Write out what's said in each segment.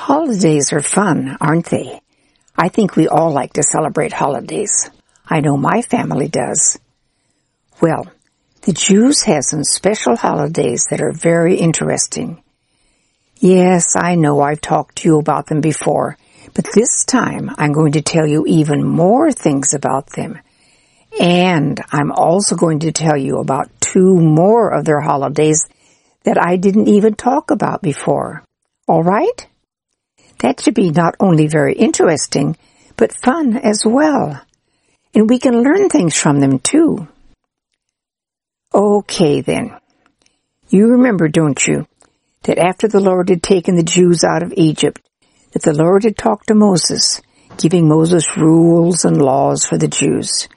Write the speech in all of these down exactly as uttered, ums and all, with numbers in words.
Holidays are fun, aren't they? I think we all like to celebrate holidays. I know my family does. Well, the Jews have some special holidays that are very interesting. Yes, I know I've talked to you about them before, but this time I'm going to tell you even more things about them. And I'm also going to tell you about two more of their holidays that I didn't even talk about before. All right? That should be not only very interesting, but fun as well. And we can learn things from them too. Okay then. You remember, don't you, that after the Lord had taken the Jews out of Egypt, that the Lord had talked to Moses, giving Moses rules and laws for the Jews.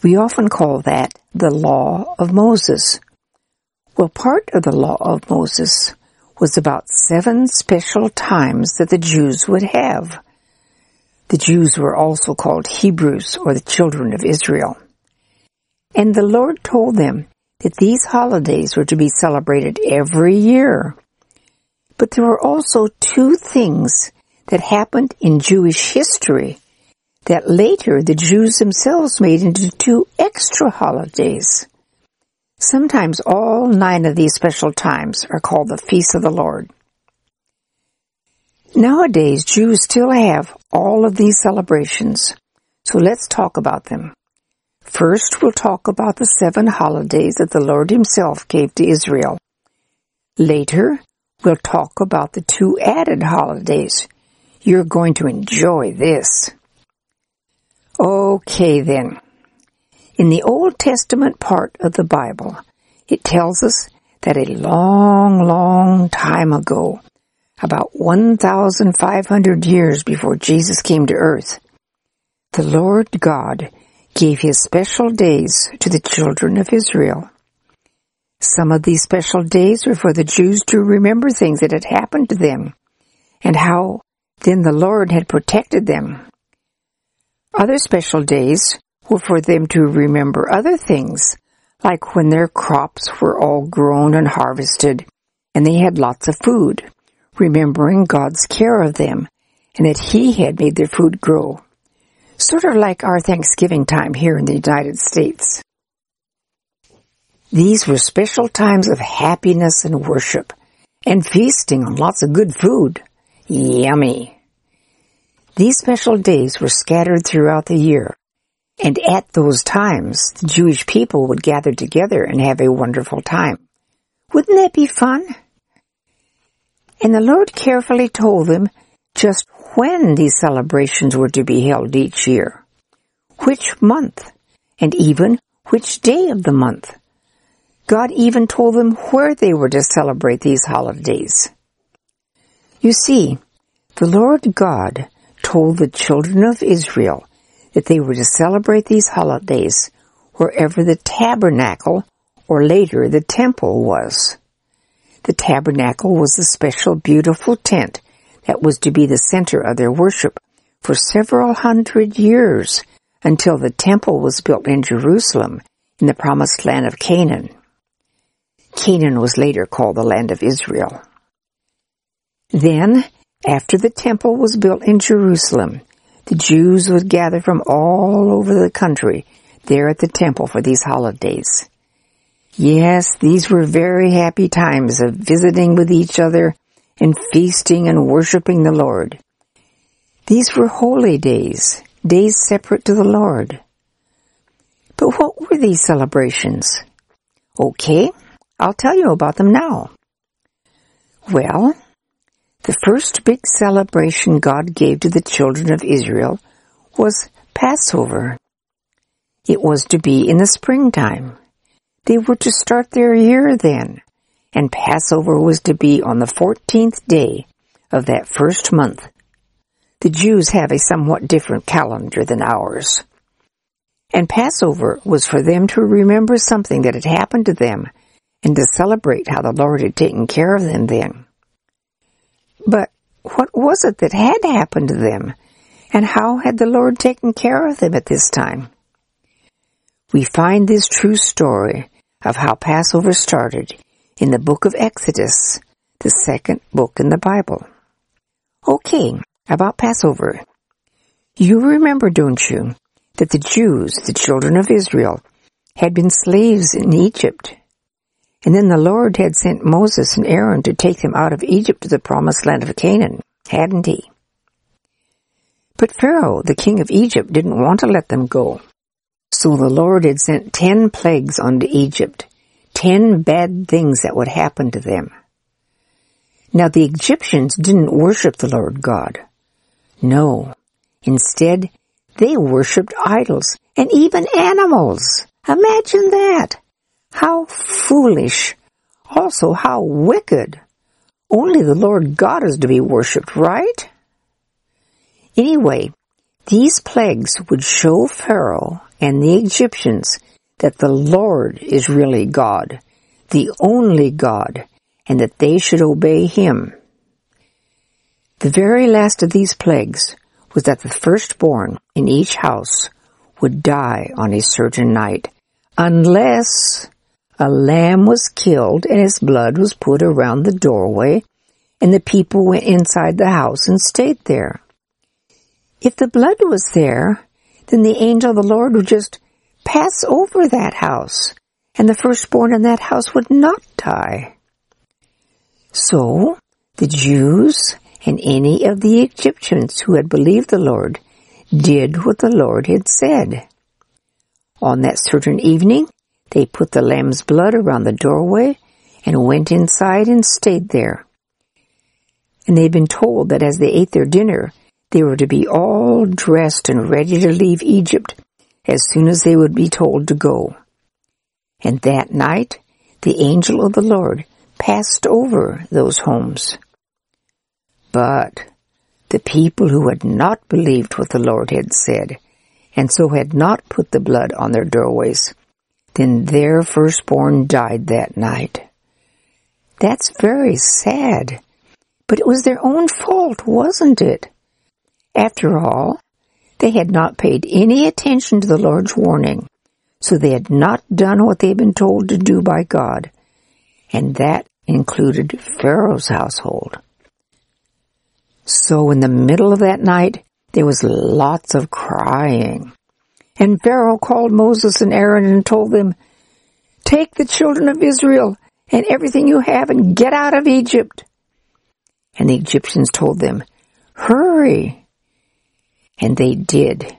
We often call that the Law of Moses. Well, part of the Law of Moses was about seven special times that the Jews would have. The Jews were also called Hebrews, or the children of Israel. And the Lord told them that these holidays were to be celebrated every year. But there were also two things that happened in Jewish history that later the Jews themselves made into two extra holidays. Sometimes all nine of these special times are called the Feasts of the Lord. Nowadays, Jews still have all of these celebrations, so let's talk about them. First, we'll talk about the seven holidays that the Lord Himself gave to Israel. Later, we'll talk about the two added holidays. You're going to enjoy this. Okay, then. In the Old Testament part of the Bible, it tells us that a long, long time ago, about fifteen hundred years before Jesus came to earth, the Lord God gave His special days to the children of Israel. Some of these special days were for the Jews to remember things that had happened to them, and how then the Lord had protected them. Other special days were for them to remember other things, like when their crops were all grown and harvested, and they had lots of food, remembering God's care of them, and that He had made their food grow. Sort of like our Thanksgiving time here in the United States. These were special times of happiness and worship, and feasting on lots of good food. Yummy! These special days were scattered throughout the year, and at those times, the Jewish people would gather together and have a wonderful time. Wouldn't that be fun? And the Lord carefully told them just when these celebrations were to be held each year, which month, and even which day of the month. God even told them where they were to celebrate these holidays. You see, the Lord God told the children of Israel that they were to celebrate these holidays wherever the tabernacle, or later the temple, was. The tabernacle was the special beautiful tent that was to be the center of their worship for several hundred years, until the temple was built in Jerusalem in the promised land of Canaan. Canaan was later called the land of Israel. Then, after the temple was built in Jerusalem, the Jews would gather from all over the country there at the temple for these holidays. Yes, these were very happy times of visiting with each other and feasting and worshiping the Lord. These were holy days, days separate to the Lord. But what were these celebrations? Okay, I'll tell you about them now. Well, the first big celebration God gave to the children of Israel was Passover. It was to be in the springtime. They were to start their year then, and Passover was to be on the fourteenth day of that first month. The Jews have a somewhat different calendar than ours. And Passover was for them to remember something that had happened to them, and to celebrate how the Lord had taken care of them then. But what was it that had happened to them, and how had the Lord taken care of them at this time? We find this true story of how Passover started in the book of Exodus, the second book in the Bible. Okay, about Passover. You remember, don't you, that the Jews, the children of Israel, had been slaves in Egypt. And then the Lord had sent Moses and Aaron to take them out of Egypt to the promised land of Canaan, hadn't he? But Pharaoh, the king of Egypt, didn't want to let them go. So the Lord had sent ten plagues onto Egypt, ten bad things that would happen to them. Now the Egyptians didn't worship the Lord God. No. Instead, they worshipped idols and even animals. Imagine that! How foolish! Also, how wicked! Only the Lord God is to be worshipped, right? Anyway, these plagues would show Pharaoh and the Egyptians that the Lord is really God, the only God, and that they should obey Him. The very last of these plagues was that the firstborn in each house would die on a certain night, unless a lamb was killed and its blood was put around the doorway and the people went inside the house and stayed there. If the blood was there, then the angel of the Lord would just pass over that house, and the firstborn in that house would not die. So, the Jews and any of the Egyptians who had believed the Lord did what the Lord had said. On that certain evening, they put the lamb's blood around the doorway and went inside and stayed there. And they had been told that as they ate their dinner, they were to be all dressed and ready to leave Egypt as soon as they would be told to go. And that night, the angel of the Lord passed over those homes. But the people who had not believed what the Lord had said, and so had not put the blood on their doorways, then their firstborn died that night. That's very sad, but it was their own fault, wasn't it? After all, they had not paid any attention to the Lord's warning, so they had not done what they had been told to do by God, and that included Pharaoh's household. So in the middle of that night, there was lots of crying. And Pharaoh called Moses and Aaron and told them, "Take the children of Israel and everything you have and get out of Egypt." And the Egyptians told them, "Hurry." And they did.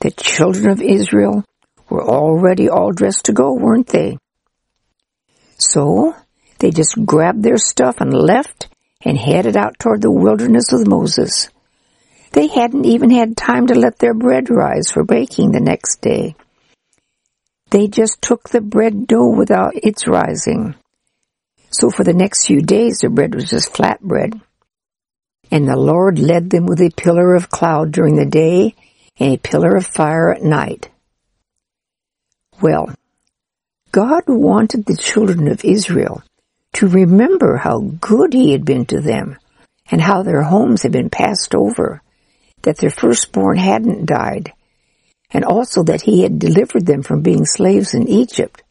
The children of Israel were already all dressed to go, weren't they? So they just grabbed their stuff and left and headed out toward the wilderness with Moses. They hadn't even had time to let their bread rise for baking the next day. They just took the bread dough without its rising. So for the next few days, their bread was just flat bread. And the Lord led them with a pillar of cloud during the day and a pillar of fire at night. Well, God wanted the children of Israel to remember how good He had been to them and how their homes had been passed over, that their firstborn hadn't died, and also that He had delivered them from being slaves in Egypt.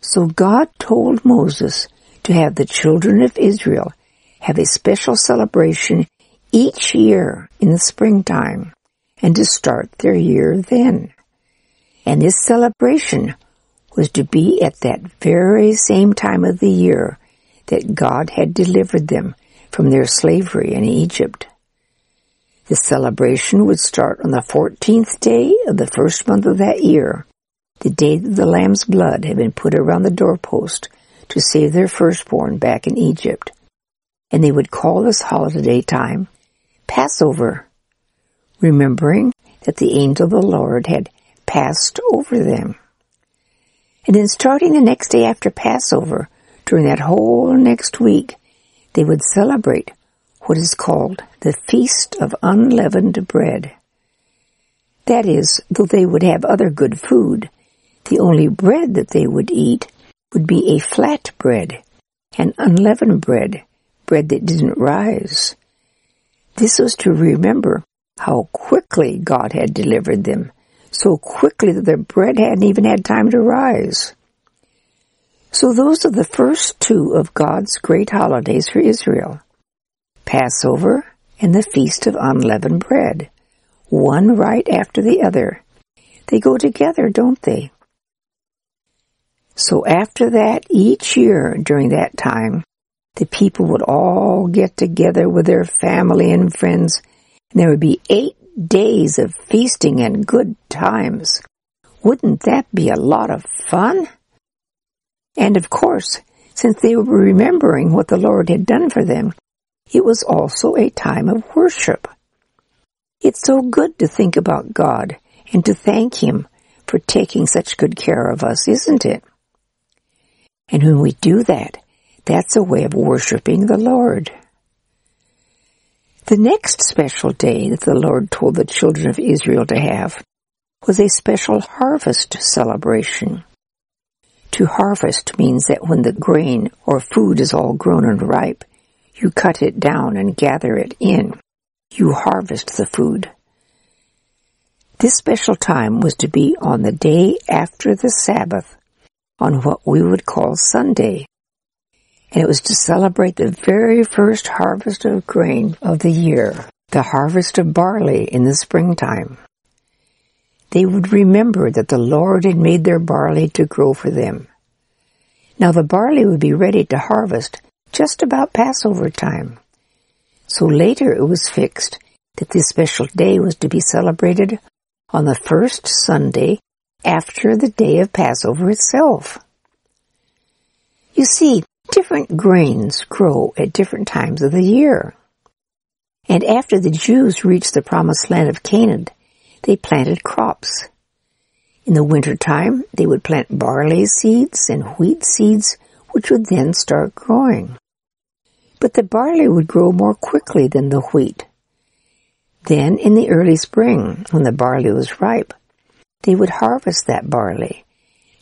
So God told Moses to have the children of Israel have a special celebration each year in the springtime and to start their year then. And this celebration was to be at that very same time of the year that God had delivered them from their slavery in Egypt. The celebration would start on the fourteenth day of the first month of that year, the day that the lamb's blood had been put around the doorpost to save their firstborn back in Egypt. And they would call this holiday time Passover, remembering that the angel of the Lord had passed over them. And then starting the next day after Passover, during that whole next week, they would celebrate what is called the Feast of Unleavened Bread. That is, though they would have other good food, the only bread that they would eat would be a flat bread, an unleavened bread, bread that didn't rise. This was to remember how quickly God had delivered them, so quickly that their bread hadn't even had time to rise. So those are the first two of God's great holidays for Israel, Passover and the Feast of Unleavened Bread, one right after the other. They go together, don't they? So after that, each year during that time, the people would all get together with their family and friends, and there would be eight days of feasting and good times. Wouldn't that be a lot of fun? And of course, since they were remembering what the Lord had done for them, it was also a time of worship. It's so good to think about God and to thank Him for taking such good care of us, isn't it? And when we do that, that's a way of worshiping the Lord. The next special day that the Lord told the children of Israel to have was a special harvest celebration. To harvest means that when the grain or food is all grown and ripe, you cut it down and gather it in. You harvest the food. This special time was to be on the day after the Sabbath, on what we would call Sunday. And it was to celebrate the very first harvest of grain of the year, the harvest of barley in the springtime. They would remember that the Lord had made their barley to grow for them. Now the barley would be ready to harvest just about Passover time. So later it was fixed that this special day was to be celebrated on the first Sunday after the day of Passover itself. You see, different grains grow at different times of the year. And after the Jews reached the promised land of Canaan, they planted crops. In the wintertime, they would plant barley seeds and wheat seeds, which would then start growing. But the barley would grow more quickly than the wheat. Then, in the early spring, when the barley was ripe, they would harvest that barley,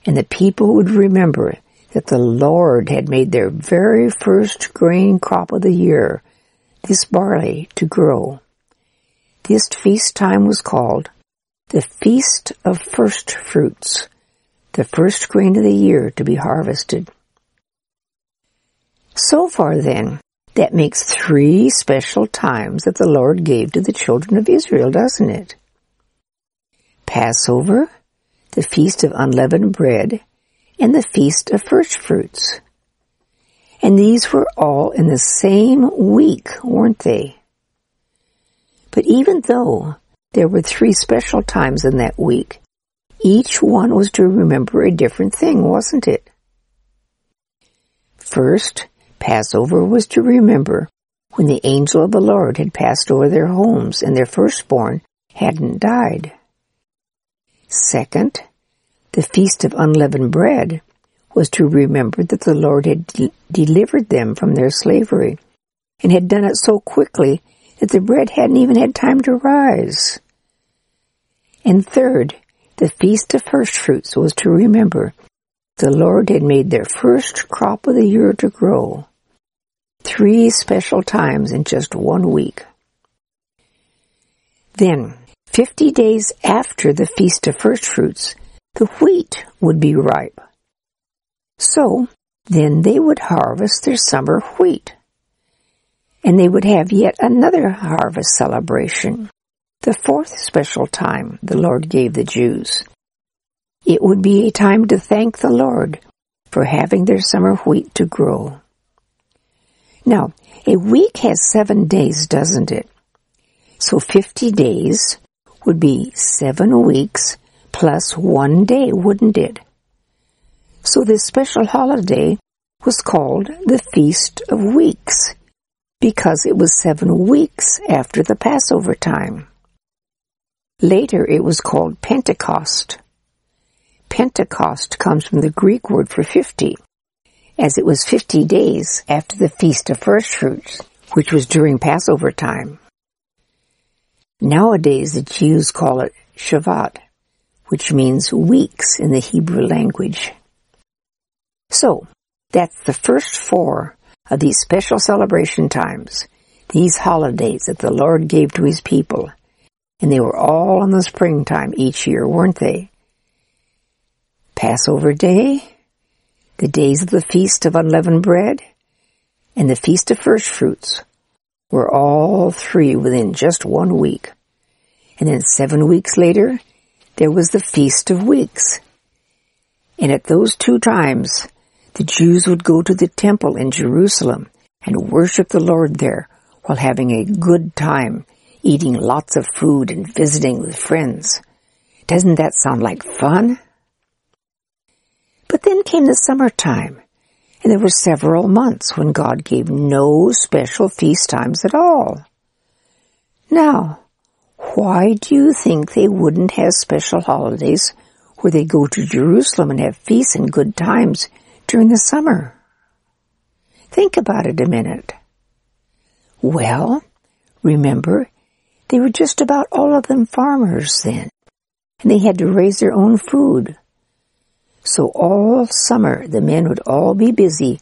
and the people would remember that the Lord had made their very first grain crop of the year, this barley, to grow. This feast time was called the Feast of First Fruits, the first grain of the year to be harvested. So far then, that makes three special times that the Lord gave to the children of Israel, doesn't it? Passover, the Feast of Unleavened Bread, and the Feast of First Fruits. And these were all in the same week, weren't they? But even though there were three special times in that week, each one was to remember a different thing, wasn't it? First, Passover was to remember when the angel of the Lord had passed over their homes and their firstborn hadn't died. Second, the Feast of Unleavened Bread was to remember that the Lord had de- delivered them from their slavery and had done it so quickly that the bread hadn't even had time to rise. And third, the Feast of First Fruits was to remember the Lord had made their first crop of the year to grow. Three special times in just one week. Then, fifty days after the Feast of First Fruits, the wheat would be ripe. So, then they would harvest their summer wheat. And they would have yet another harvest celebration, the fourth special time the Lord gave the Jews. It would be a time to thank the Lord for having their summer wheat to grow. Now, a week has seven days, doesn't it? So fifty days would be seven weeks plus one day, wouldn't it? So this special holiday was called the Feast of Weeks, because it was seven weeks after the Passover time. Later it was called Pentecost. Pentecost comes from the Greek word for fifty, as it was fifty days after the Feast of First Fruits, which was during Passover time. Nowadays the Jews call it Shavat, which means weeks in the Hebrew language. So, that's the first four of these special celebration times, these holidays that the Lord gave to His people. And they were all in the springtime each year, weren't they? Passover Day, the days of the Feast of Unleavened Bread, and the Feast of First Fruits, were all three within just one week. And then seven weeks later, there was the Feast of Weeks. And at those two times, the Jews would go to the temple in Jerusalem and worship the Lord there while having a good time, eating lots of food and visiting with friends. Doesn't that sound like fun? But then came the summertime, and there were several months when God gave no special feast times at all. Now, why do you think they wouldn't have special holidays where they go to Jerusalem and have feasts and good times during the summer? Think about it a minute. Well, remember, they were just about all of them farmers then, and they had to raise their own food. So all summer, the men would all be busy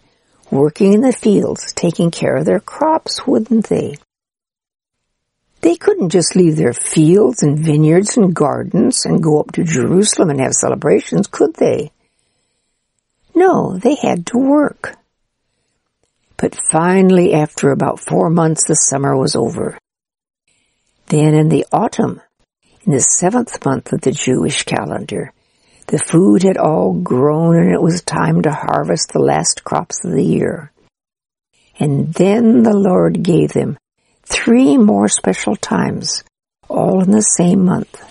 working in the fields, taking care of their crops, wouldn't they? They couldn't just leave their fields and vineyards and gardens and go up to Jerusalem and have celebrations, could they? No, they had to work. But finally, after about four months, the summer was over. Then in the autumn, in the seventh month of the Jewish calendar, the food had all grown and it was time to harvest the last crops of the year. And then the Lord gave them three more special times, all in the same month.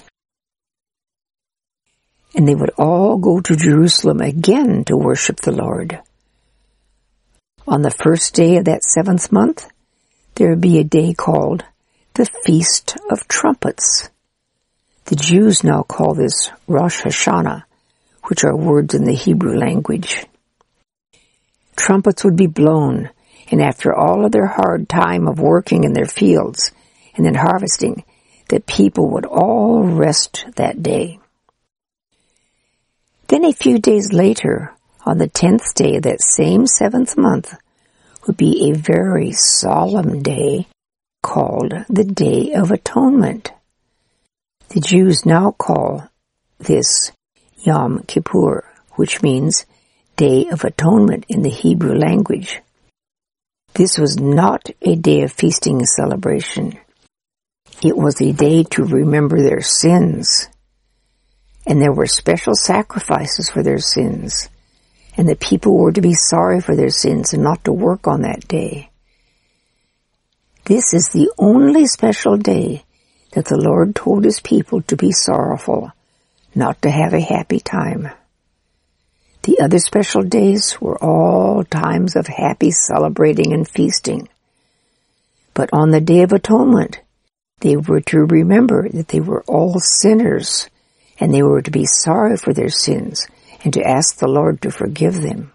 And they would all go to Jerusalem again to worship the Lord. On the first day of that seventh month, there would be a day called the Feast of Trumpets. The Jews now call this Rosh Hashanah, which are words in the Hebrew language. Trumpets would be blown, and after all of their hard time of working in their fields and then harvesting, the people would all rest that day. Then a few days later, on the tenth day of that same seventh month, would be a very solemn day called the Day of Atonement. The Jews now call this Yom Kippur, which means Day of Atonement in the Hebrew language. This was not a day of feasting and celebration. It was a day to remember their sins. And there were special sacrifices for their sins. And the people were to be sorry for their sins and not to work on that day. This is the only special day that the Lord told his people to be sorrowful, not to have a happy time. The other special days were all times of happy celebrating and feasting. But on the Day of Atonement, they were to remember that they were all sinners, and they were to be sorry for their sins, and to ask the Lord to forgive them.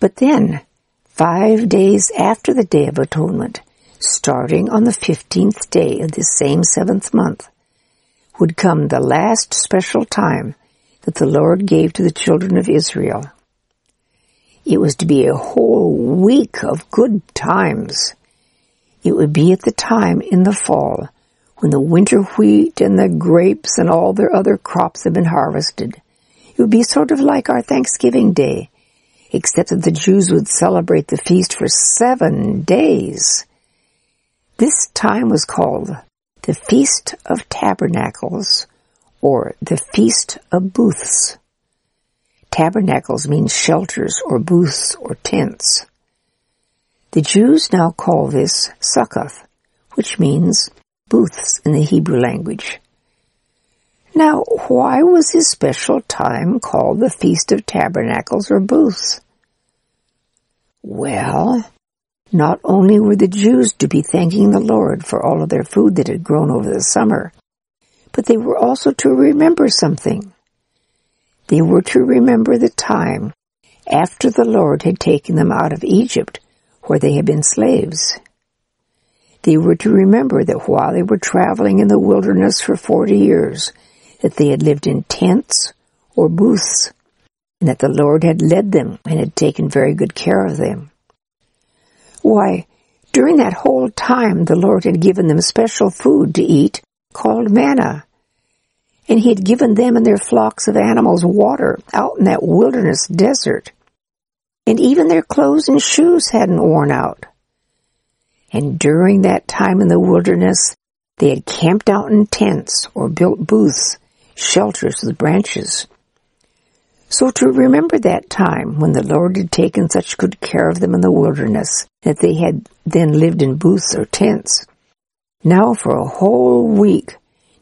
But then, five days after the Day of Atonement, starting on the fifteenth day of this same seventh month, would come the last special time that the Lord gave to the children of Israel. It was to be a whole week of good times. It would be at the time in the fall when the winter wheat and the grapes and all their other crops had been harvested. It would be sort of like our Thanksgiving Day, except that the Jews would celebrate the feast for seven days. This time was called the Feast of Tabernacles, or the Feast of Booths. Tabernacles means shelters or booths or tents. The Jews now call this Sukkoth, which means booths in the Hebrew language. Now, why was this special time called the Feast of Tabernacles or Booths? Well, not only were the Jews to be thanking the Lord for all of their food that had grown over the summer, but they were also to remember something. They were to remember the time after the Lord had taken them out of Egypt, where they had been slaves. They were to remember that while they were traveling in the wilderness for forty years, that they had lived in tents or booths, and that the Lord had led them and had taken very good care of them. Why, during that whole time the Lord had given them special food to eat, called manna. And he had given them and their flocks of animals water out in that wilderness desert. And even their clothes and shoes hadn't worn out. and during that time in the wilderness, they had camped out in tents or built booths, shelters with branches. So to remember that time when the Lord had taken such good care of them in the wilderness that they had then lived in booths or tents. Now for a whole week,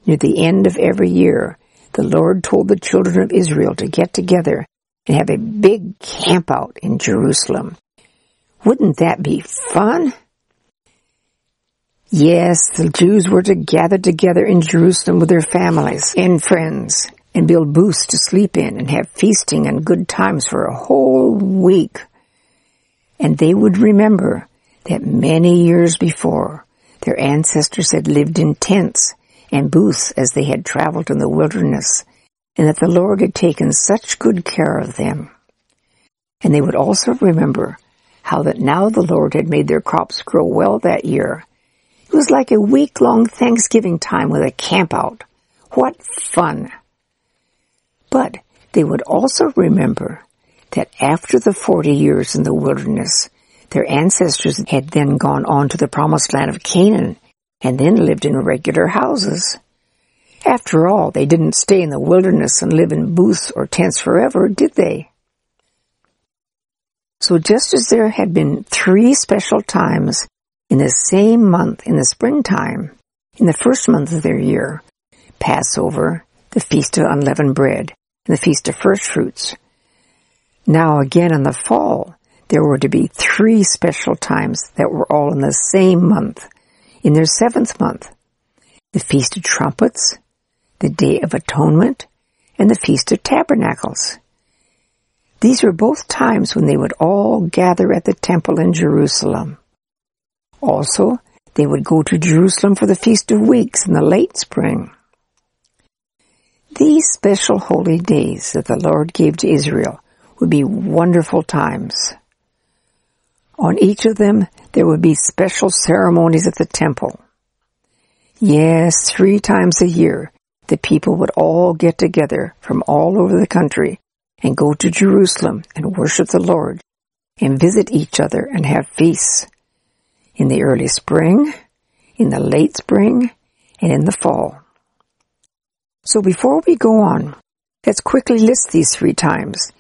near the end of every year, the Lord told the children of Israel to get together and have a big camp out in Jerusalem. Wouldn't that be fun? Yes, the Jews were to gather together in Jerusalem with their families and friends and build booths to sleep in and have feasting and good times for a whole week. And they would remember that many years before, their ancestors had lived in tents and booths as they had traveled in the wilderness, and that the Lord had taken such good care of them. And they would also remember how that now the Lord had made their crops grow well that year. It was like a week-long Thanksgiving time with a camp-out. What fun! But they would also remember that after the forty years in the wilderness, their ancestors had then gone on to the promised land of Canaan and then lived in regular houses. After all, they didn't stay in the wilderness and live in booths or tents forever, did they? So just as there had been three special times in the same month, in the springtime, in the first month of their year, Passover, the Feast of Unleavened Bread, and the Feast of First Fruits. Now again in the fall, there were to be three special times that were all in the same month, in their seventh month, the Feast of Trumpets, the Day of Atonement, and the Feast of Tabernacles. These were both times when they would all gather at the temple in Jerusalem. Also, they would go to Jerusalem for the Feast of Weeks in the late spring. These special holy days that the Lord gave to Israel would be wonderful times. On each of them, there would be special ceremonies at the temple. Yes, three times a year, the people would all get together from all over the country and go to Jerusalem and worship the Lord and visit each other and have feasts. In the early spring, in the late spring, and in the fall. So before we go on, let's quickly list these three times,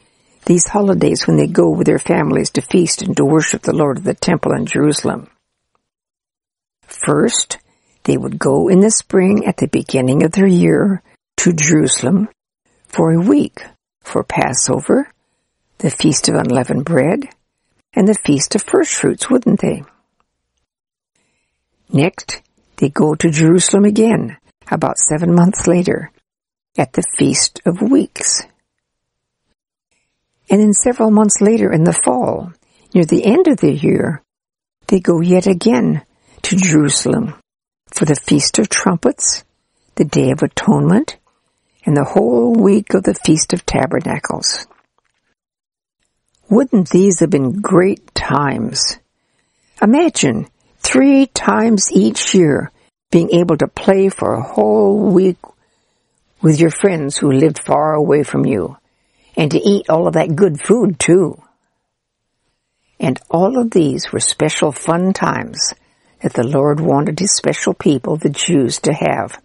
these holidays when they go with their families to feast and to worship the Lord at the temple in Jerusalem. First, they would go in the spring at the beginning of their year to Jerusalem for a week for Passover, the Feast of Unleavened Bread, and the Feast of First Fruits, wouldn't they? Next, they go to Jerusalem again, about seven months later, at the Feast of Weeks. And then several months later in the fall, near the end of the year, they go yet again to Jerusalem for the Feast of Trumpets, the Day of Atonement, and the whole week of the Feast of Tabernacles. Wouldn't these have been great times? Imagine three times each year, being able to play for a whole week with your friends who lived far away from you, and to eat all of that good food, too. And all of these were special fun times that the Lord wanted His special people, the Jews, to have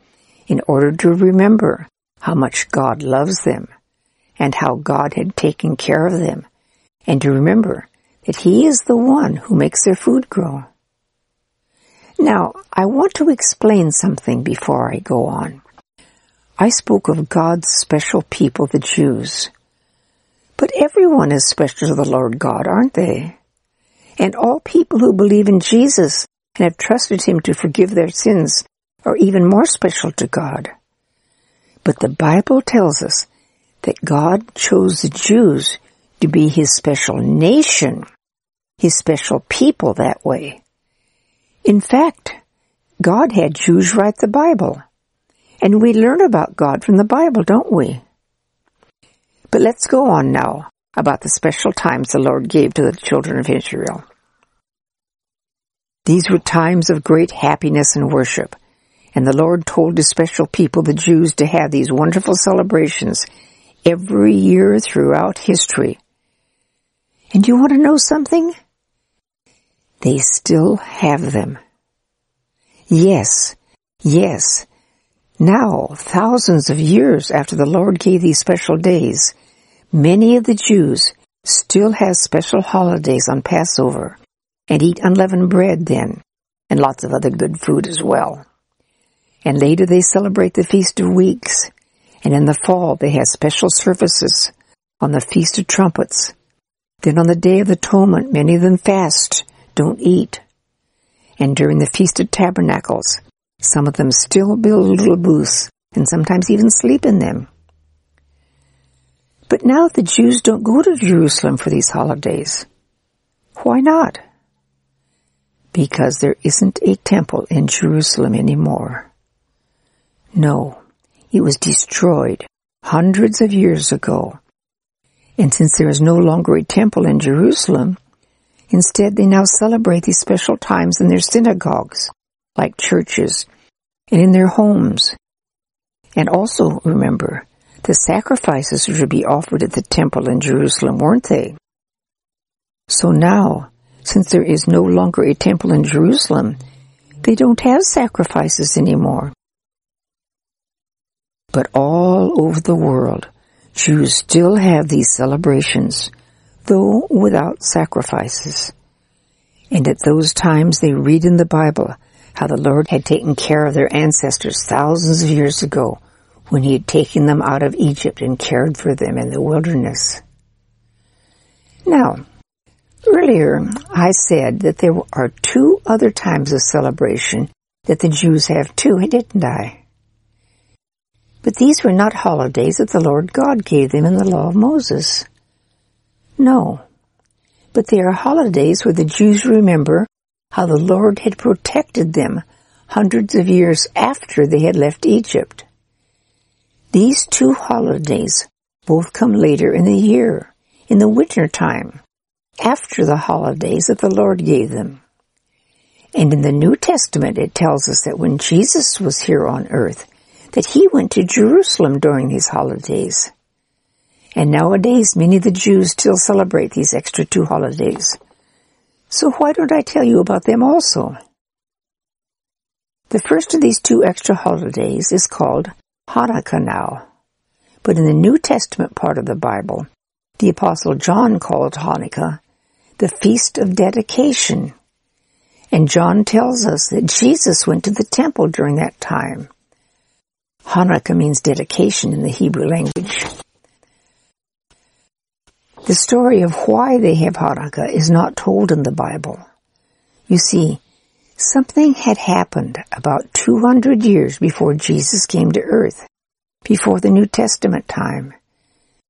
in order to remember how much God loves them and how God had taken care of them, and to remember that He is the one who makes their food grow. Now, I want to explain something before I go on. I spoke of God's special people, the Jews. But everyone is special to the Lord God, aren't they? And all people who believe in Jesus and have trusted Him to forgive their sins are even more special to God. But the Bible tells us that God chose the Jews to be His special nation, His special people that way. In fact, God had Jews write the Bible, and we learn about God from the Bible, don't we? But let's go on now about the special times the Lord gave to the children of Israel. These were times of great happiness and worship, and the Lord told His special people, the Jews, to have these wonderful celebrations every year throughout history. And you want to know something? They still have them. Yes, yes. Now, thousands of years after the Lord gave these special days, many of the Jews still have special holidays on Passover and eat unleavened bread then, and lots of other good food as well. And later they celebrate the Feast of Weeks, and in the fall they have special services on the Feast of Trumpets. Then on the Day of Atonement, many of them fast, don't eat. And during the Feast of Tabernacles, some of them still build little booths and sometimes even sleep in them. But now the Jews don't go to Jerusalem for these holidays. Why not? Because there isn't a temple in Jerusalem anymore. No, it was destroyed hundreds of years ago. And since there is no longer a temple in Jerusalem, instead they now celebrate these special times in their synagogues, like churches, and in their homes. And also, remember, the sacrifices should be offered at the temple in Jerusalem, weren't they? So now, since there is no longer a temple in Jerusalem, they don't have sacrifices anymore. But all over the world, Jews still have these celebrations, though without sacrifices. And at those times they read in the Bible how the Lord had taken care of their ancestors thousands of years ago when he had taken them out of Egypt and cared for them in the wilderness. Now, earlier I said that there are two other times of celebration that the Jews have too, didn't I? But these were not holidays that the Lord God gave them in the law of Moses. No, but they are holidays where the Jews remember how the Lord had protected them hundreds of years after they had left Egypt. These two holidays both come later in the year, in the winter time, after the holidays that the Lord gave them. And in the New Testament it tells us that when Jesus was here on earth, that he went to Jerusalem during these holidays. And nowadays, many of the Jews still celebrate these extra two holidays. So why don't I tell you about them also? The first of these two extra holidays is called Hanukkah now. But in the New Testament part of the Bible, the Apostle John called Hanukkah the Feast of Dedication. And John tells us that Jesus went to the temple during that time. Hanukkah means dedication in the Hebrew language. The story of why they have Hanukkah is not told in the Bible. You see, something had happened about two hundred years before Jesus came to earth, before the New Testament time.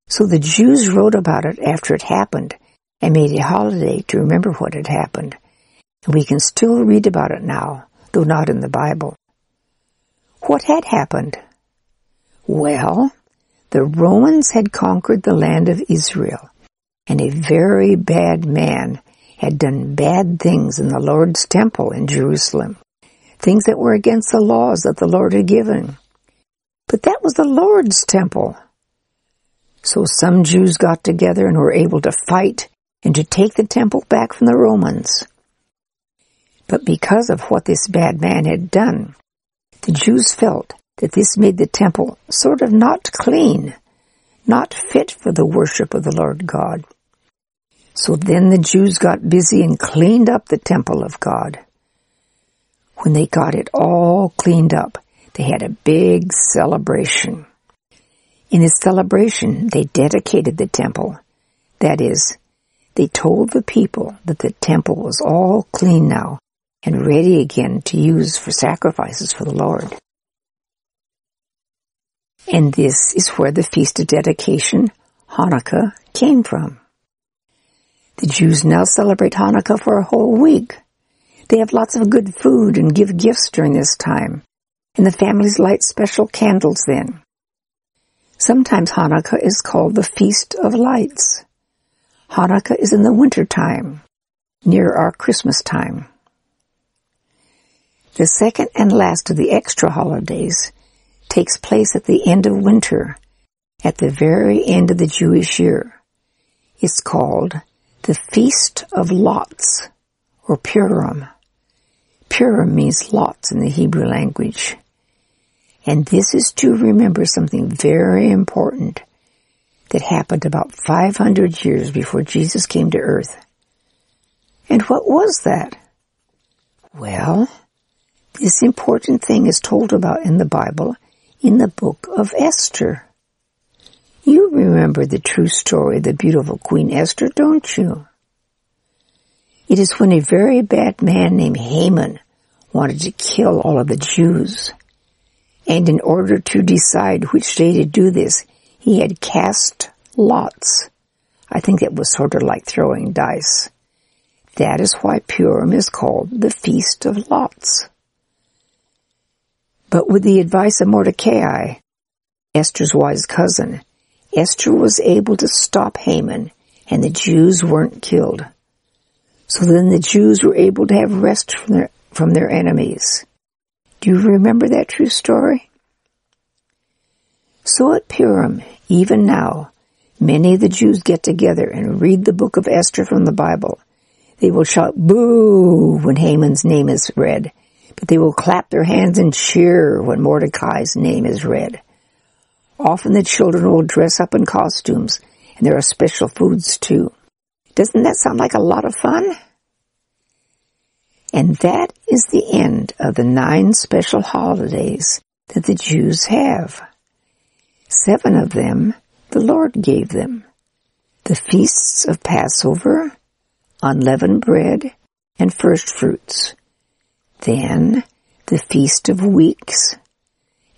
So the Jews wrote about it after it happened and made a holiday to remember what had happened. And we can still read about it now, though not in the Bible. What had happened? Well, the Romans had conquered the land of Israel, and a very bad man had done bad things in the Lord's temple in Jerusalem, things that were against the laws that the Lord had given. But that was the Lord's temple. So some Jews got together and were able to fight and to take the temple back from the Romans. But because of what this bad man had done, the Jews felt that this made the temple sort of not clean, not fit for the worship of the Lord God. So then the Jews got busy and cleaned up the temple of God. When they got it all cleaned up, they had a big celebration. In this celebration, they dedicated the temple. That is, they told the people that the temple was all clean now, and ready again to use for sacrifices for the Lord. And this is where the Feast of Dedication, Hanukkah, came from. The Jews now celebrate Hanukkah for a whole week. They have lots of good food and give gifts during this time, and the families light special candles then. Sometimes Hanukkah is called the Feast of Lights. Hanukkah is in the winter time, near our Christmas time. The second and last of the extra holidays takes place at the end of winter, at the very end of the Jewish year. It's called the Feast of Lots, or Purim. Purim means lots in the Hebrew language. And this is to remember something very important that happened about five hundred years before Jesus came to earth. And what was that? Well, this important thing is told about in the Bible in the book of Esther. You remember the true story of the beautiful Queen Esther, don't you? It is when a very bad man named Haman wanted to kill all of the Jews. And in order to decide which day to do this, he had cast lots. I think that was sort of like throwing dice. That is why Purim is called the Feast of Lots. But with the advice of Mordecai, Esther's wise cousin, Esther was able to stop Haman, and the Jews weren't killed. So then the Jews were able to have rest from their, from their enemies. Do you remember that true story? So at Purim, even now, many of the Jews get together and read the book of Esther from the Bible. They will shout, "Boo!" when Haman's name is read, but they will clap their hands and cheer when Mordecai's name is read. Often the children will dress up in costumes, and there are special foods too. Doesn't that sound like a lot of fun? And that is the end of the nine special holidays that the Jews have. Seven of them the Lord gave them: the feasts of Passover, unleavened bread, and first fruits, then the Feast of Weeks,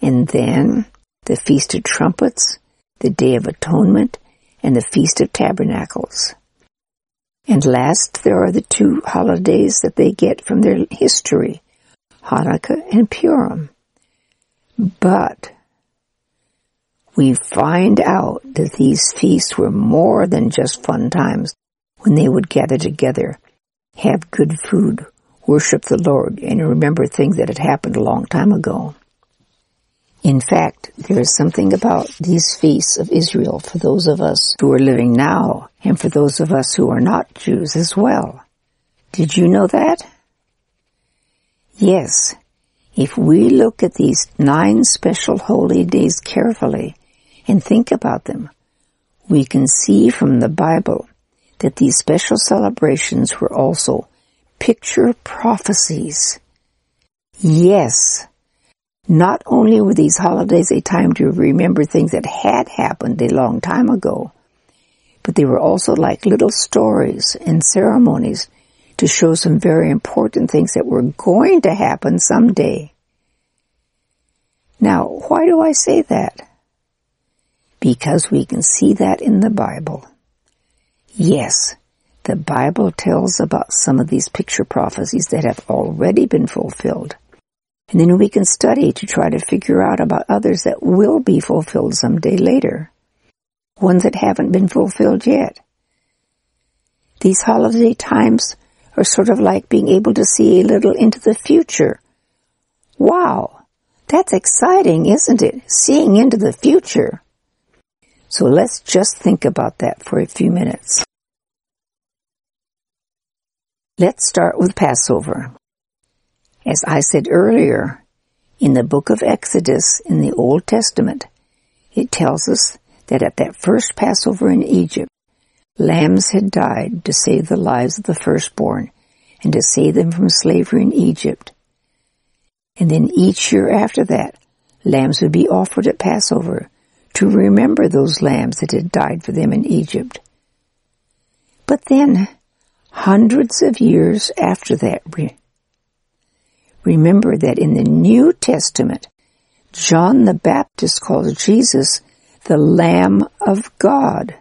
and then the Feast of Trumpets, the Day of Atonement, and the Feast of Tabernacles. And last, there are the two holidays that they get from their history, Hanukkah and Purim. But we find out that these feasts were more than just fun times when they would gather together, have good food, worship the Lord, and remember things that had happened a long time ago. In fact, there is something about these feasts of Israel for those of us who are living now and for those of us who are not Jews as well. Did you know that? Yes, if we look at these nine special holy days carefully and think about them, we can see from the Bible that these special celebrations were also picture prophecies. Yes, not only were these holidays a time to remember things that had happened a long time ago, but they were also like little stories and ceremonies to show some very important things that were going to happen someday. Now, why do I say that? Because we can see that in the Bible. Yes, the Bible tells about some of these picture prophecies that have already been fulfilled. And then we can study to try to figure out about others that will be fulfilled someday later, ones that haven't been fulfilled yet. These holiday times are sort of like being able to see a little into the future. Wow, that's exciting, isn't it? Seeing into the future. So let's just think about that for a few minutes. Let's start with Passover. As I said earlier, in the book of Exodus in the Old Testament, it tells us that at that first Passover in Egypt, lambs had died to save the lives of the firstborn and to save them from slavery in Egypt. And then each year after that, lambs would be offered at Passover to remember those lambs that had died for them in Egypt. But then, hundreds of years after that, re- remember that in the New Testament, John the Baptist called Jesus the Lamb of God.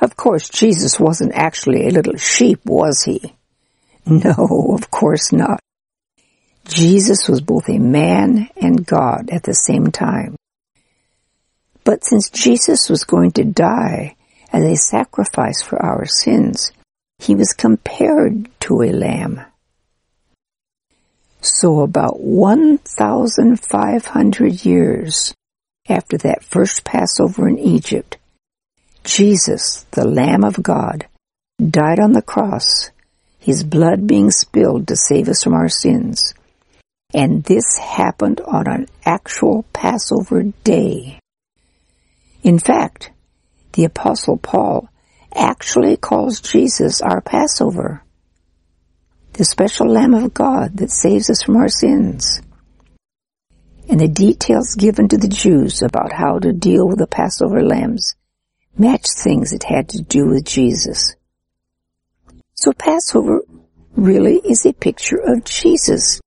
Of course, Jesus wasn't actually a little sheep, was he? No, of course not. Jesus was both a man and God at the same time. But since Jesus was going to die as a sacrifice for our sins, he was compared to a lamb. So about fifteen hundred years after that first Passover in Egypt, Jesus, the Lamb of God, died on the cross. His blood being spilled to save us from our sins. And this happened on an actual Passover day. In fact, the Apostle Paul actually calls Jesus our Passover, the special Lamb of God that saves us from our sins. And the details given to the Jews about how to deal with the Passover lambs match things that had to do with Jesus. So Passover really is a picture of Jesus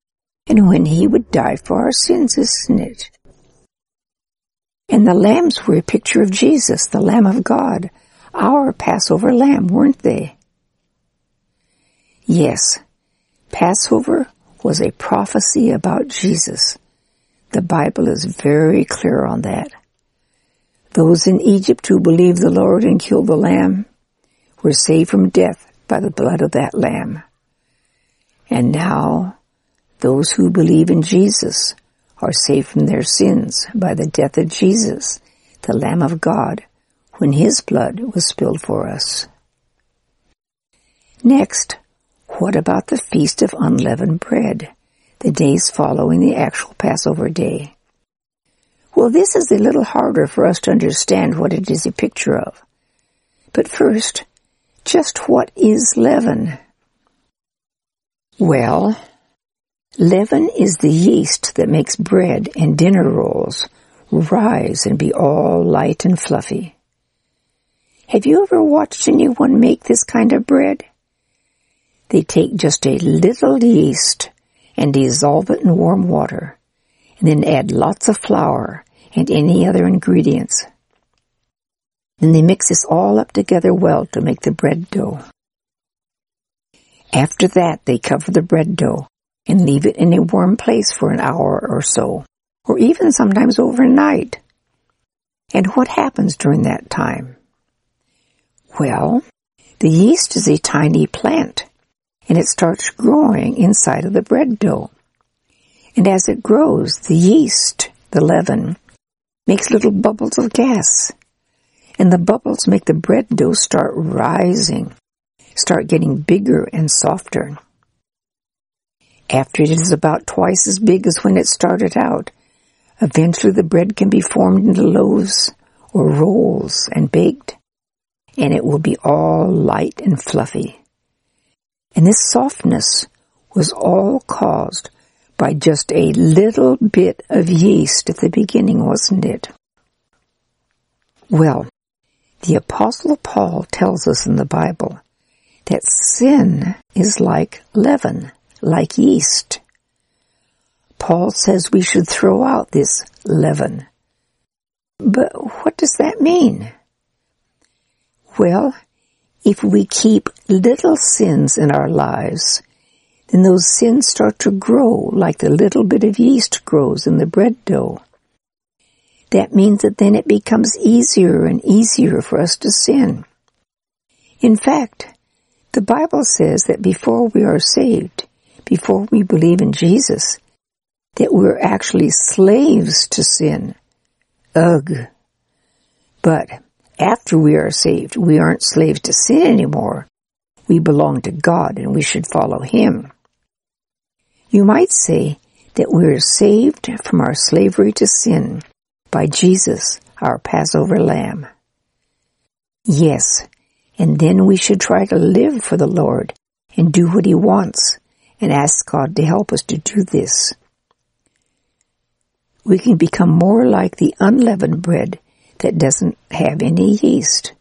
and when he would die for our sins, isn't it? And the lambs were a picture of Jesus, the Lamb of God, our Passover lamb, weren't they? Yes, Passover was a prophecy about Jesus. The Bible is very clear on that. Those in Egypt who believed the Lord and killed the lamb were saved from death by the blood of that lamb. And now, those who believe in Jesus are saved from their sins by the death of Jesus, the Lamb of God, when his blood was spilled for us. Next, what about the Feast of Unleavened Bread, the days following the actual Passover day? Well, this is a little harder for us to understand what it is a picture of. But first, just what is leaven? Well, leaven is the yeast that makes bread and dinner rolls rise and be all light and fluffy. Have you ever watched anyone make this kind of bread? They take just a little yeast and dissolve it in warm water, and then add lots of flour and any other ingredients. Then they mix this all up together well to make the bread dough. After that, they cover the bread dough and leave it in a warm place for an hour or so, or even sometimes overnight. And what happens during that time? Well, the yeast is a tiny plant, and it starts growing inside of the bread dough. And as it grows, the yeast, the leaven, makes little bubbles of gas. And the bubbles make the bread dough start rising, start getting bigger and softer. After it is about twice as big as when it started out, eventually the bread can be formed into loaves or rolls and baked, and it will be all light and fluffy. And this softness was all caused by just a little bit of yeast at the beginning, wasn't it? Well, the Apostle Paul tells us in the Bible that sin is like leaven, like yeast. Paul says we should throw out this leaven. But what does that mean? Well, if we keep little sins in our lives, then those sins start to grow like the little bit of yeast grows in the bread dough. That means that then it becomes easier and easier for us to sin. In fact, the Bible says that before we are saved, before we believe in Jesus, that we're actually slaves to sin. Ugh. But after we are saved, we aren't slaves to sin anymore. We belong to God and we should follow Him. You might say that we are saved from our slavery to sin by Jesus, our Passover Lamb. Yes, and then we should try to live for the Lord and do what He wants and ask God to help us to do this. We can become more like the unleavened bread that doesn't have any yeast.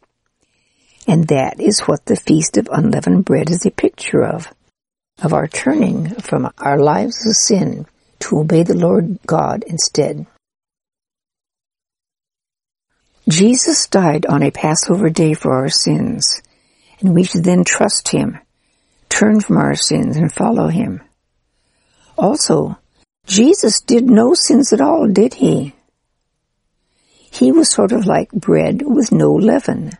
And that is what the Feast of Unleavened Bread is a picture of, of our turning from our lives of sin to obey the Lord God instead. Jesus died on a Passover day for our sins, and we should then trust Him, turn from our sins, and follow Him. Also, Jesus did no sins at all, did He? He was sort of like bread with no leaven,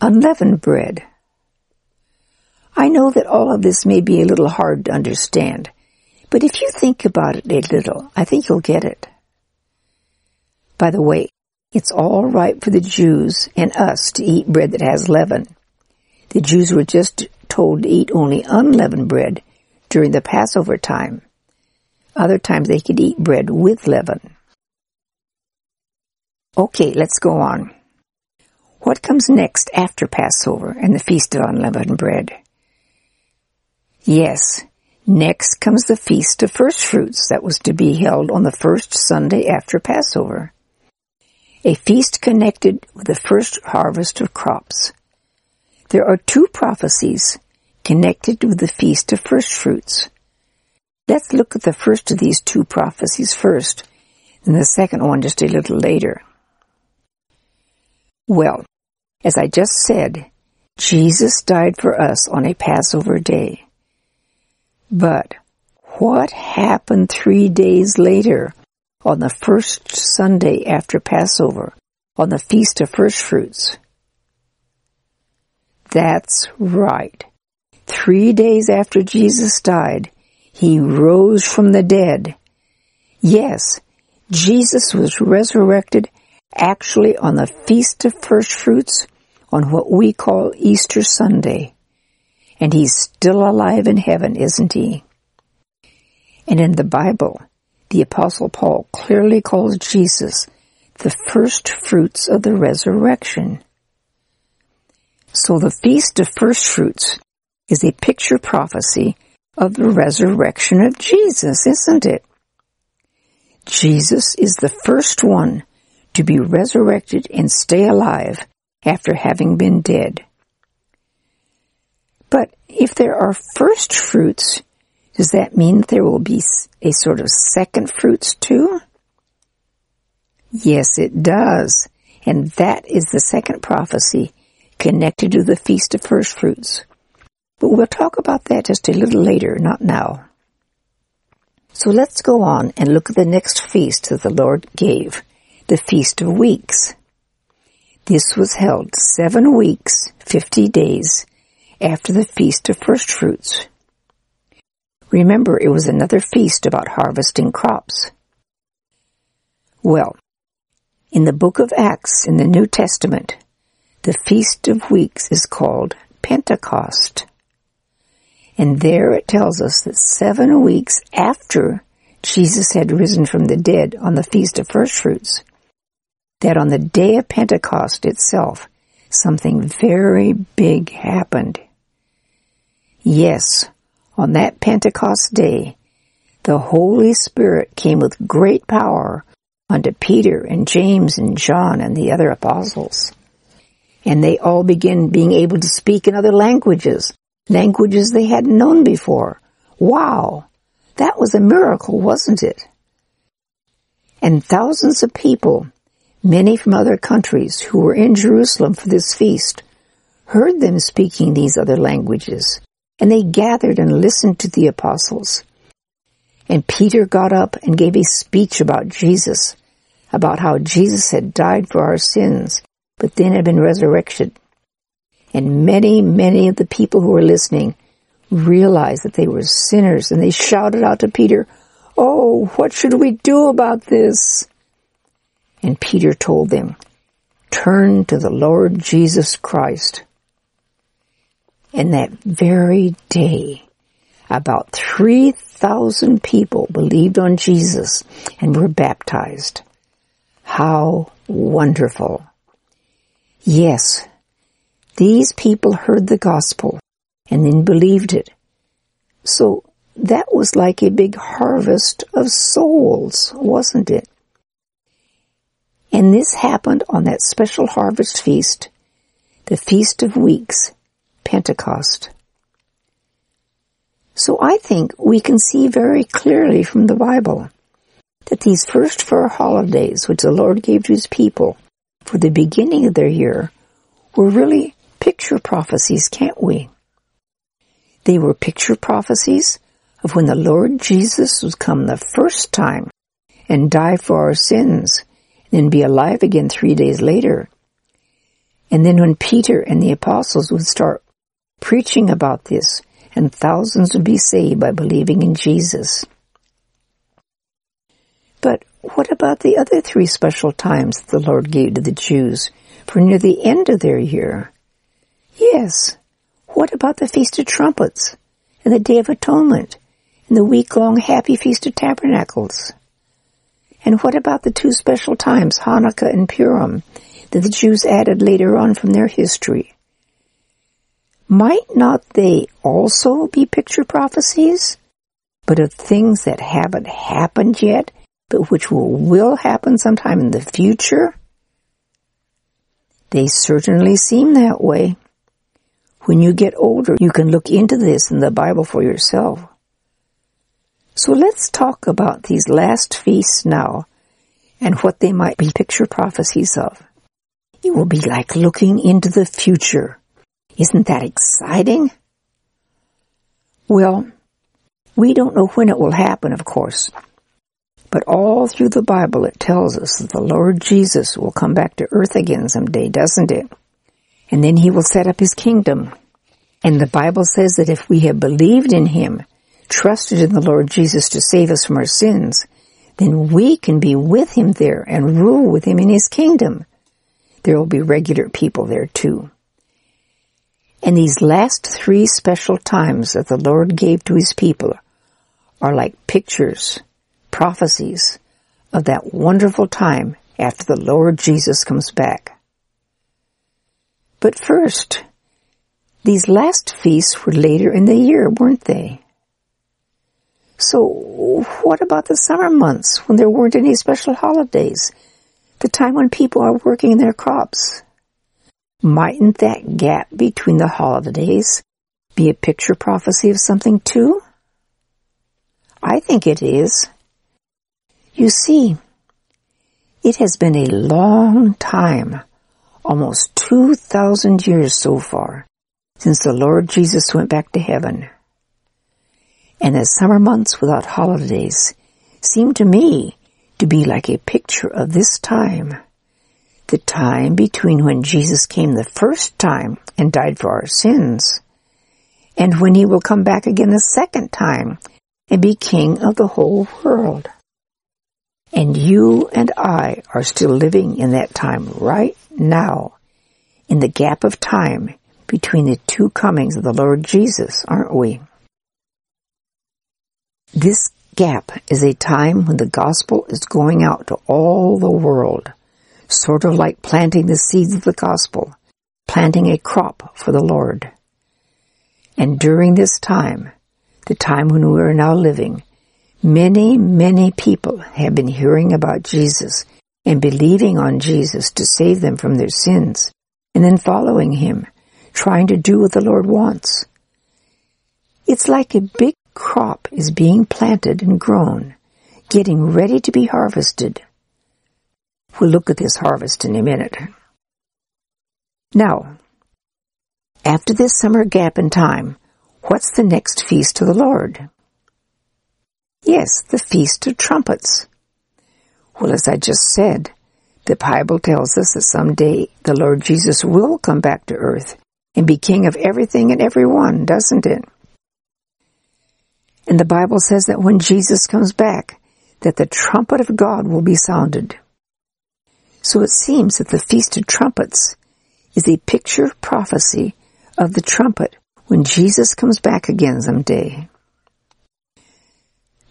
unleavened bread. I know that all of this may be a little hard to understand, but if you think about it a little, I think you'll get it. By the way, it's all right for the Jews and us to eat bread that has leaven. The Jews were just told to eat only unleavened bread during the Passover time. Other times they could eat bread with leaven. Okay, let's go on. What comes next after Passover and the Feast of Unleavened Bread? Yes, next comes the Feast of First Fruits that was to be held on the first Sunday after Passover. A feast connected with the first harvest of crops. There are two prophecies connected with the Feast of First Fruits. Let's look at the first of these two prophecies first, and the second one just a little later. Well, as I just said, Jesus died for us on a Passover day. But what happened three days later, on the first Sunday after Passover, on the Feast of First Fruits? That's right. Three days after Jesus died, he rose from the dead. Yes, Jesus was resurrected actually on the Feast of First Fruits, on what we call Easter Sunday. And he's still alive in heaven, isn't he? And in the Bible, the Apostle Paul clearly calls Jesus the first fruits of the resurrection. So the Feast of First Fruits is a picture prophecy of the resurrection of Jesus, isn't it? Jesus is the first one to be resurrected and stay alive after having been dead. But if there are first fruits, does that mean there will be a sort of second fruits too? Yes, it does. And that is the second prophecy connected to the Feast of First Fruits. But we'll talk about that just a little later, not now. So let's go on and look at the next feast that the Lord gave, the Feast of Weeks. This was held seven weeks, fifty days, after the Feast of First Fruits. Remember, it was another feast about harvesting crops. Well, in the book of Acts in the New Testament, the Feast of Weeks is called Pentecost. And there it tells us that seven weeks after Jesus had risen from the dead on the Feast of First Fruits, that on the day of Pentecost itself, something very big happened. Yes, on that Pentecost day, the Holy Spirit came with great power unto Peter and James and John and the other apostles. And they all began being able to speak in other languages, languages they hadn't known before. Wow! That was a miracle, wasn't it? And thousands of people, many from other countries who were in Jerusalem for this feast, heard them speaking these other languages, and they gathered and listened to the apostles. And Peter got up and gave a speech about Jesus, about how Jesus had died for our sins, but then had been resurrected. And many, many of the people who were listening realized that they were sinners, and they shouted out to Peter, "Oh, what should we do about this?" And Peter told them, "Turn to the Lord Jesus Christ." And that very day, about three thousand people believed on Jesus and were baptized. How wonderful! Yes, these people heard the gospel and then believed it. So that was like a big harvest of souls, wasn't it? And this happened on that special harvest feast, the Feast of Weeks, Pentecost. So I think we can see very clearly from the Bible that these first four holidays which the Lord gave to his people for the beginning of their year were really picture prophecies, can't we? They were picture prophecies of when the Lord Jesus would come the first time and die for our sins, then be alive again three days later. And then when Peter and the apostles would start preaching about this, and thousands would be saved by believing in Jesus. But what about the other three special times that the Lord gave to the Jews for near the end of their year? Yes, What about the Feast of Trumpets and the Day of Atonement and the week-long Happy Feast of Tabernacles? And what about the two special times, Hanukkah and Purim, that the Jews added later on from their history? Might not they also be picture prophecies, but of things that haven't happened yet, but which will, will happen sometime in the future? They certainly seem that way. When you get older, you can look into this in the Bible for yourself. So let's talk about these last feasts now and what they might be picture prophecies of. It will be like looking into the future. Isn't that exciting? Well, we don't know when it will happen, of course. But all through the Bible it tells us that the Lord Jesus will come back to earth again someday, doesn't it? And then he will set up his kingdom. And the Bible says that if we have believed in him, trusted in the Lord Jesus to save us from our sins, then we can be with him there and rule with him in his kingdom. There will be regular people there too. And these last three special times that the Lord gave to his people are like pictures, prophecies of that wonderful time after the Lord Jesus comes back. But first, these last feasts were later in the year, weren't they? So what about the summer months when there weren't any special holidays, the time when people are working their crops? Mightn't that gap between the holidays be a picture prophecy of something too? I think it is. You see, it has been a long time, almost two thousand years so far, since the Lord Jesus went back to heaven. And the summer months without holidays seem to me to be like a picture of this time, the time between when Jesus came the first time and died for our sins, and when he will come back again a second time and be king of the whole world. And you and I are still living in that time right now, in the gap of time between the two comings of the Lord Jesus, aren't we? This gap is a time when the gospel is going out to all the world, sort of like planting the seeds of the gospel, planting a crop for the Lord. And during this time, the time when we are now living, many, many people have been hearing about Jesus and believing on Jesus to save them from their sins, and then following him, trying to do what the Lord wants. It's like a big crop is being planted and grown, getting ready to be harvested. We'll look at this harvest in a minute. Now, after this summer gap in time, what's the next feast to the Lord? Yes, the Feast of Trumpets. Well, as I just said, the Bible tells us that someday the Lord Jesus will come back to earth and be king of everything and everyone, doesn't it? And the Bible says that when Jesus comes back, that the trumpet of God will be sounded. So it seems that the Feast of Trumpets is a picture prophecy of the trumpet when Jesus comes back again someday.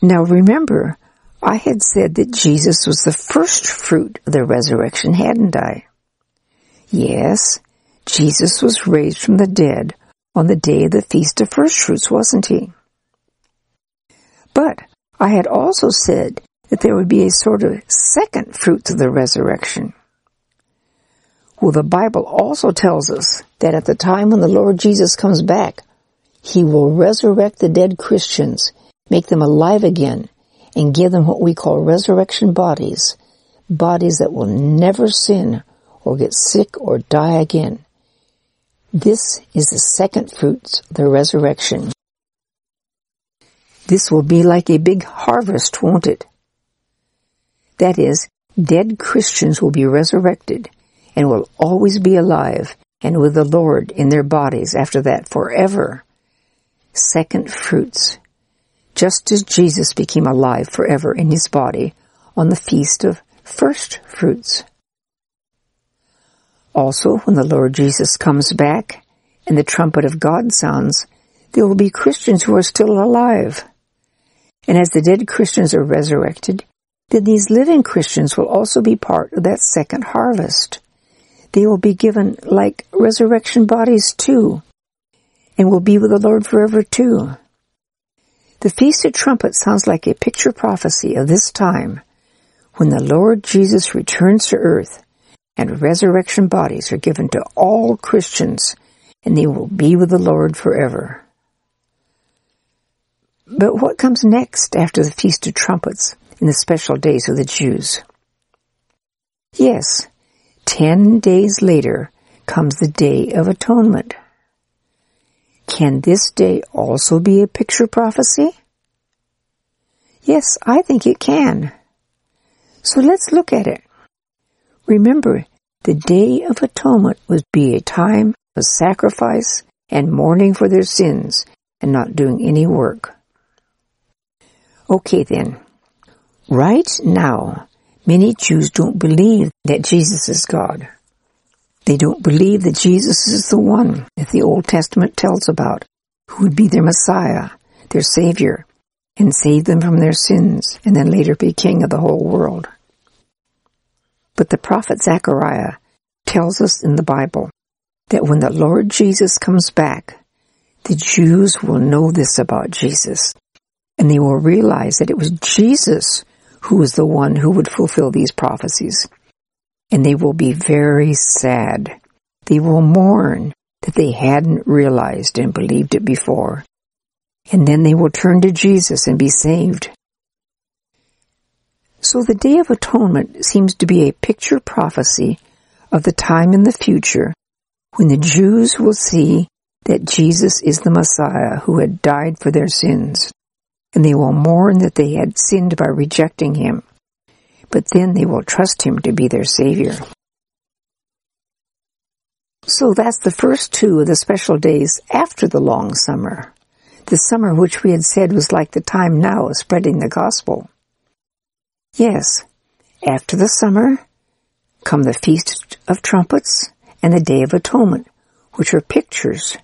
Now remember, I had said that Jesus was the first fruit of the resurrection, hadn't I? Yes, Jesus was raised from the dead on the day of the Feast of First Fruits, wasn't he? But I had also said that there would be a sort of second fruits of the resurrection. Well, the Bible also tells us that at the time when the Lord Jesus comes back, he will resurrect the dead Christians, make them alive again, and give them what we call resurrection bodies, bodies that will never sin or get sick or die again. This is the second fruits of the resurrection. This will be like a big harvest, won't it? That is, dead Christians will be resurrected and will always be alive and with the Lord in their bodies after that forever. Second fruits. Just as Jesus became alive forever in his body on the Feast of First Fruits. Also, when the Lord Jesus comes back and the trumpet of God sounds, there will be Christians who are still alive. And as the dead Christians are resurrected, then these living Christians will also be part of that second harvest. They will be given like resurrection bodies too, and will be with the Lord forever too. The Feast of Trumpets sounds like a picture prophecy of this time, when the Lord Jesus returns to earth, and resurrection bodies are given to all Christians, and they will be with the Lord forever. But what comes next after the Feast of Trumpets in the special days of the Jews? Yes, ten days later comes the Day of Atonement. Can this day also be a picture prophecy? Yes, I think it can. So let's look at it. Remember, the Day of Atonement would be a time of sacrifice and mourning for their sins and not doing any work. Okay then, right now, many Jews don't believe that Jesus is God. They don't believe that Jesus is the one that the Old Testament tells about, who would be their Messiah, their Savior, and save them from their sins, and then later be King of the whole world. But the prophet Zechariah tells us in the Bible that when the Lord Jesus comes back, the Jews will know this about Jesus, and they will realize that it was Jesus who was the one who would fulfill these prophecies. And they will be very sad. They will mourn that they hadn't realized and believed it before. And then they will turn to Jesus and be saved. So the Day of Atonement seems to be a picture prophecy of the time in the future when the Jews will see that Jesus is the Messiah who had died for their sins. And they will mourn that they had sinned by rejecting him, but then they will trust him to be their Savior. So that's the first two of the special days after the long summer, the summer which we had said was like the time now of spreading the gospel. Yes, after the summer come the Feast of Trumpets and the Day of Atonement, which are pictures,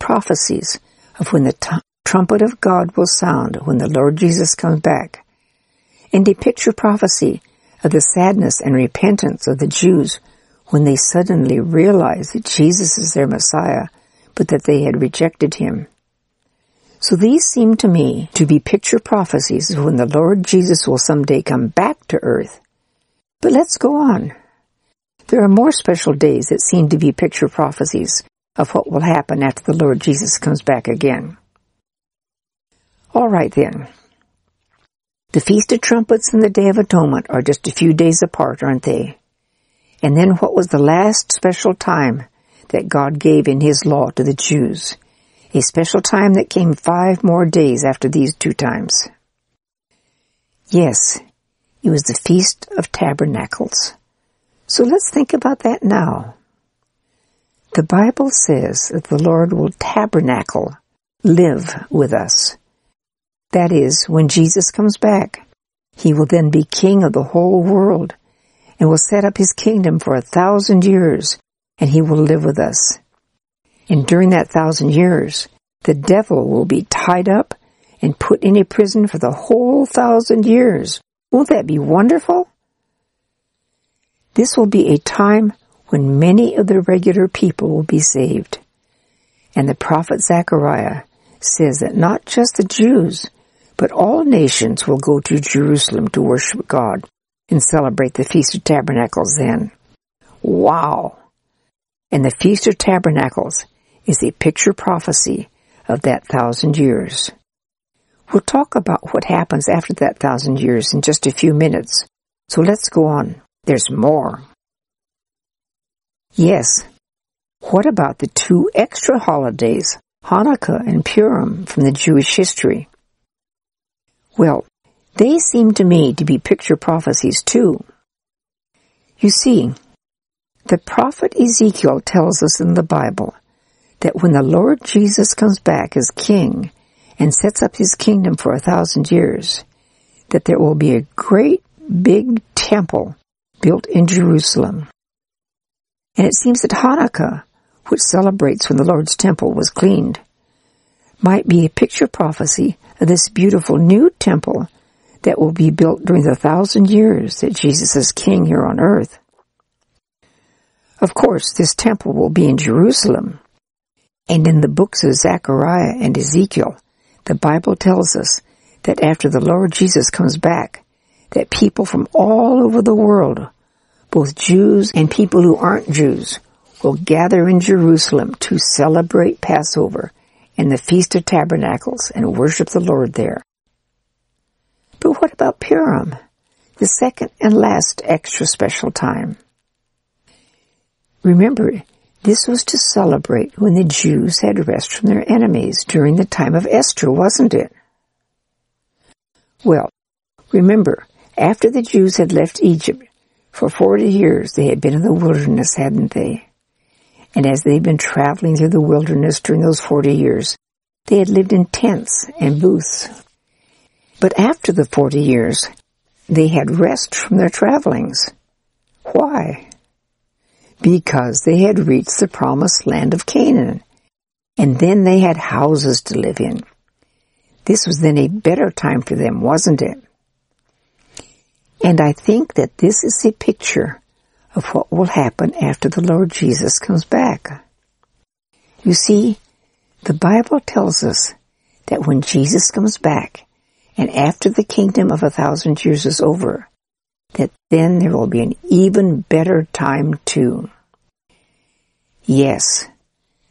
prophecies of when the t- trumpet of God will sound when the Lord Jesus comes back, and a picture prophecy of the sadness and repentance of the Jews when they suddenly realize that Jesus is their Messiah, but that they had rejected him. So these seem to me to be picture prophecies of when the Lord Jesus will someday come back to earth. But let's go on. There are more special days that seem to be picture prophecies of what will happen after the Lord Jesus comes back again. All right then. The Feast of Trumpets and the Day of Atonement are just a few days apart, aren't they? And then what was the last special time that God gave in his law to the Jews? A special time that came five more days after these two times. Yes, it was the Feast of Tabernacles. So let's think about that now. The Bible says that the Lord will tabernacle, live with us. That is, when Jesus comes back, he will then be king of the whole world and will set up his kingdom for a thousand years, and he will live with us. And during that thousand years, the devil will be tied up and put in a prison for the whole thousand years. Won't that be wonderful? This will be a time when many of the regular people will be saved. And the prophet Zechariah says that not just the Jews, but all nations will go to Jerusalem to worship God and celebrate the Feast of Tabernacles then. Wow! And the Feast of Tabernacles is a picture prophecy of that thousand years. We'll talk about what happens after that thousand years in just a few minutes. So let's go on. There's more. Yes. What about the two extra holidays, Hanukkah and Purim, from the Jewish history? Well, they seem to me to be picture prophecies too. You see, the prophet Ezekiel tells us in the Bible that when the Lord Jesus comes back as king and sets up his kingdom for a thousand years, that there will be a great big temple built in Jerusalem. And it seems that Hanukkah which celebrates when the Lord's temple was cleaned, might be a picture prophecy of this beautiful new temple that will be built during the thousand years that Jesus is king here on earth. Of course, this temple will be in Jerusalem. And in the books of Zechariah and Ezekiel, the Bible tells us that after the Lord Jesus comes back, that people from all over the world, both Jews and people who aren't Jews, will gather in Jerusalem to celebrate Passover and the Feast of Tabernacles and worship the Lord there. But what about Purim, the second and last extra special time? Remember, this was to celebrate when the Jews had rest from their enemies during the time of Esther, wasn't it? Well, remember, after the Jews had left Egypt, for forty years they had been in the wilderness, hadn't they? And as they had been traveling through the wilderness during those forty years, they had lived in tents and booths. But after the forty years, they had rest from their travelings. Why? Because they had reached the promised land of Canaan, and then they had houses to live in. This was then a better time for them, wasn't it? And I think that this is a picture of what will happen after the Lord Jesus comes back. You see, the Bible tells us that when Jesus comes back, and after the kingdom of a thousand years is over, that then there will be an even better time too. Yes,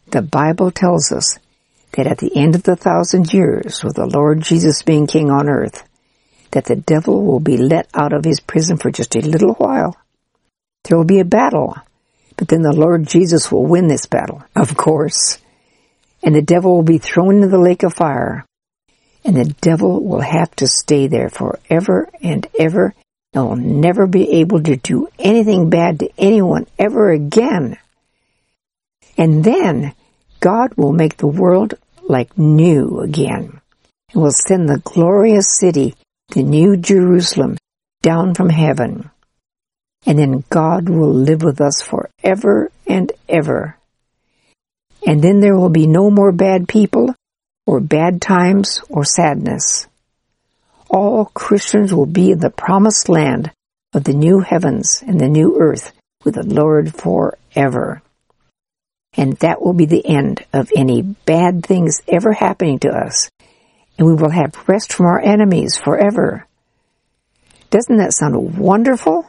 the Bible tells us that at the end of the thousand years, with the Lord Jesus being king on earth, that the devil will be let out of his prison for just a little while. There will be a battle, but then the Lord Jesus will win this battle, of course, and the devil will be thrown into the lake of fire, and the devil will have to stay there forever and ever, and will never be able to do anything bad to anyone ever again. And then God will make the world like new again, and will send the glorious city, the new Jerusalem, down from heaven. And then God will live with us forever and ever. And then there will be no more bad people, or bad times, or sadness. All Christians will be in the promised land of the new heavens and the new earth with the Lord forever. And that will be the end of any bad things ever happening to us, and we will have rest from our enemies forever. Doesn't that sound wonderful?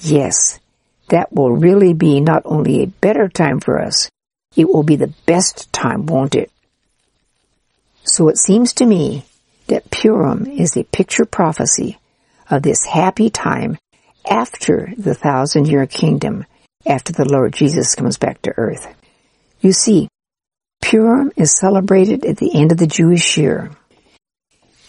Yes, that will really be not only a better time for us, it will be the best time, won't it? So it seems to me that Purim is a picture prophecy of this happy time after the thousand-year kingdom, after the Lord Jesus comes back to earth. You see, Purim is celebrated at the end of the Jewish year,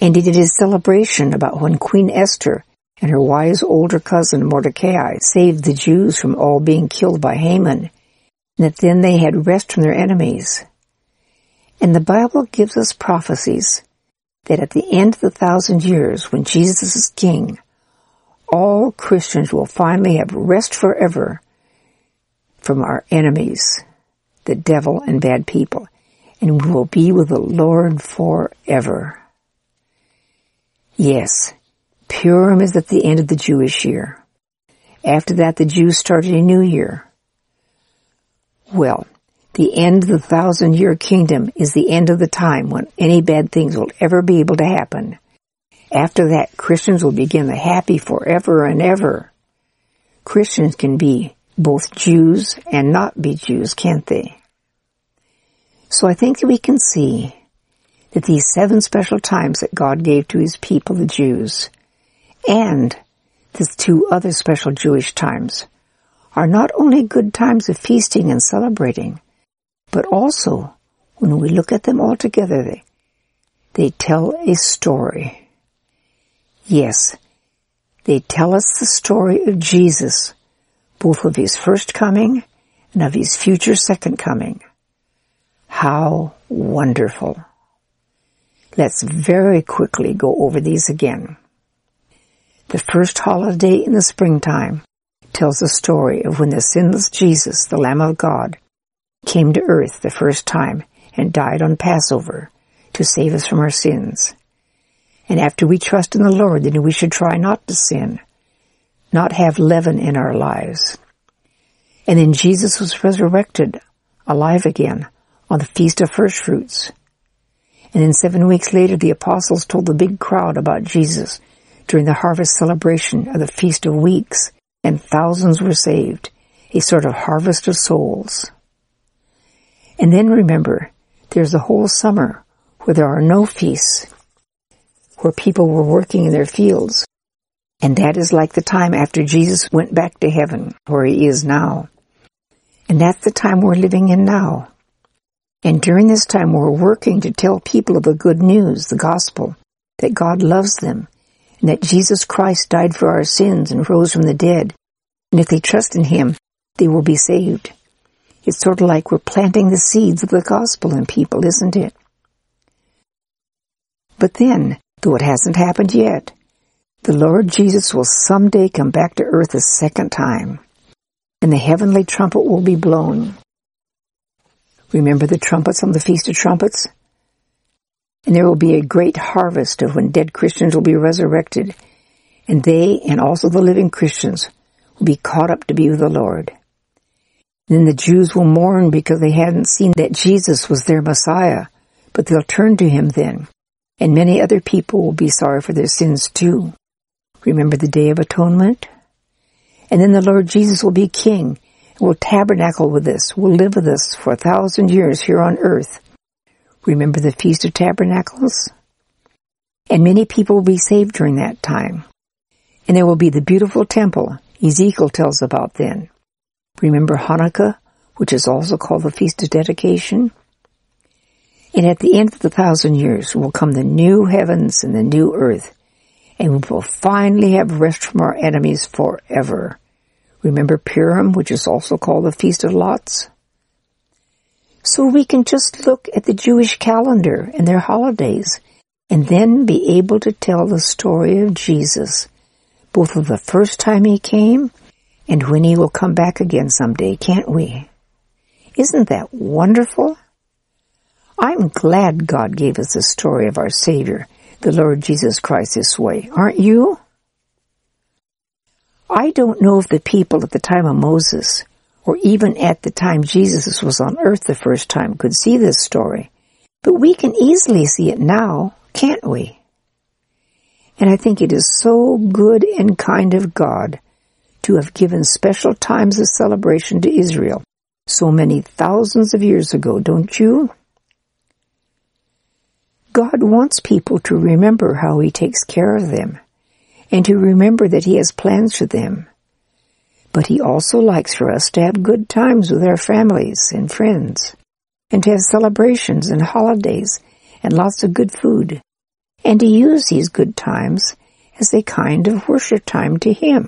and it is celebration about when Queen Esther and her wise older cousin Mordecai saved the Jews from all being killed by Haman, and that then they had rest from their enemies. And the Bible gives us prophecies that at the end of the thousand years, when Jesus is king, all Christians will finally have rest forever from our enemies, the devil and bad people, and we will be with the Lord forever. Yes, Purim is at the end of the Jewish year. After that, the Jews started a new year. Well, the end of the thousand-year kingdom is the end of the time when any bad things will ever be able to happen. After that, Christians will begin the happy forever and ever. Christians can be both Jews and not be Jews, can't they? So I think that we can see that these seven special times that God gave to his people, the Jews, and the two other special Jewish times are not only good times of feasting and celebrating, but also, when we look at them all together, they, they tell a story. Yes, they tell us the story of Jesus, both of his first coming and of his future second coming. How wonderful. Let's very quickly go over these again. The first holiday in the springtime tells the story of when the sinless Jesus, the Lamb of God, came to earth the first time and died on Passover to save us from our sins. And after we trust in the Lord, then we should try not to sin, not have leaven in our lives. And then Jesus was resurrected, alive again, on the Feast of First Fruits. And then seven weeks later, the apostles told the big crowd about Jesus during the harvest celebration of the Feast of Weeks, and thousands were saved, a sort of harvest of souls. And then remember, there's a whole summer where there are no feasts, where people were working in their fields. And that is like the time after Jesus went back to heaven, where he is now. And that's the time we're living in now. And during this time we're working to tell people of the good news, the gospel, that God loves them, and that Jesus Christ died for our sins and rose from the dead. And if they trust in him, they will be saved. It's sort of like we're planting the seeds of the gospel in people, isn't it? But then, though it hasn't happened yet, the Lord Jesus will someday come back to earth a second time, and the heavenly trumpet will be blown. Remember the trumpets on the Feast of Trumpets? And there will be a great harvest of when dead Christians will be resurrected, and they, and also the living Christians, will be caught up to be with the Lord. Then the Jews will mourn because they hadn't seen that Jesus was their Messiah, but they'll turn to him then, and many other people will be sorry for their sins too. Remember the Day of Atonement? And then the Lord Jesus will be King, and will tabernacle with us, will live with us for a thousand years here on earth. Remember the Feast of Tabernacles? And many people will be saved during that time. And there will be the beautiful temple Ezekiel tells about then. Remember Hanukkah, which is also called the Feast of Dedication? And at the end of the thousand years will come the new heavens and the new earth, and we will finally have rest from our enemies forever. Remember Purim, which is also called the Feast of Lights? So we can just look at the Jewish calendar and their holidays, and then be able to tell the story of Jesus, both of the first time he came, and when he will come back again someday, can't we? Isn't that wonderful? I'm glad God gave us the story of our Savior, the Lord Jesus Christ, this way, aren't you? I don't know if the people at the time of Moses, or even at the time Jesus was on earth the first time, could see this story, but we can easily see it now, can't we? And I think it is so good and kind of God to have given special times of celebration to Israel so many thousands of years ago, don't you? God wants people to remember how he takes care of them, and to remember that he has plans for them. But he also likes for us to have good times with our families and friends, and to have celebrations and holidays and lots of good food, and to use these good times as a kind of worship time to him.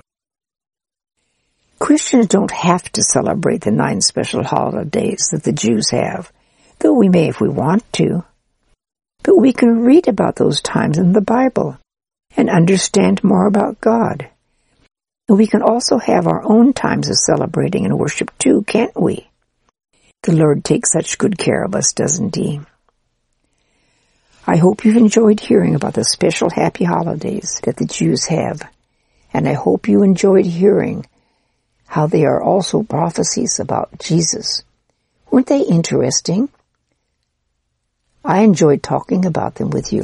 Christians don't have to celebrate the nine special holidays that the Jews have, though we may if we want to. But we can read about those times in the Bible and understand more about God. And we can also have our own times of celebrating and worship too, can't we? The Lord takes such good care of us, doesn't he? I hope you've enjoyed hearing about the special happy holidays that the Jews have, and I hope you enjoyed hearing how they are also prophecies about Jesus. Weren't they interesting? I enjoyed talking about them with you.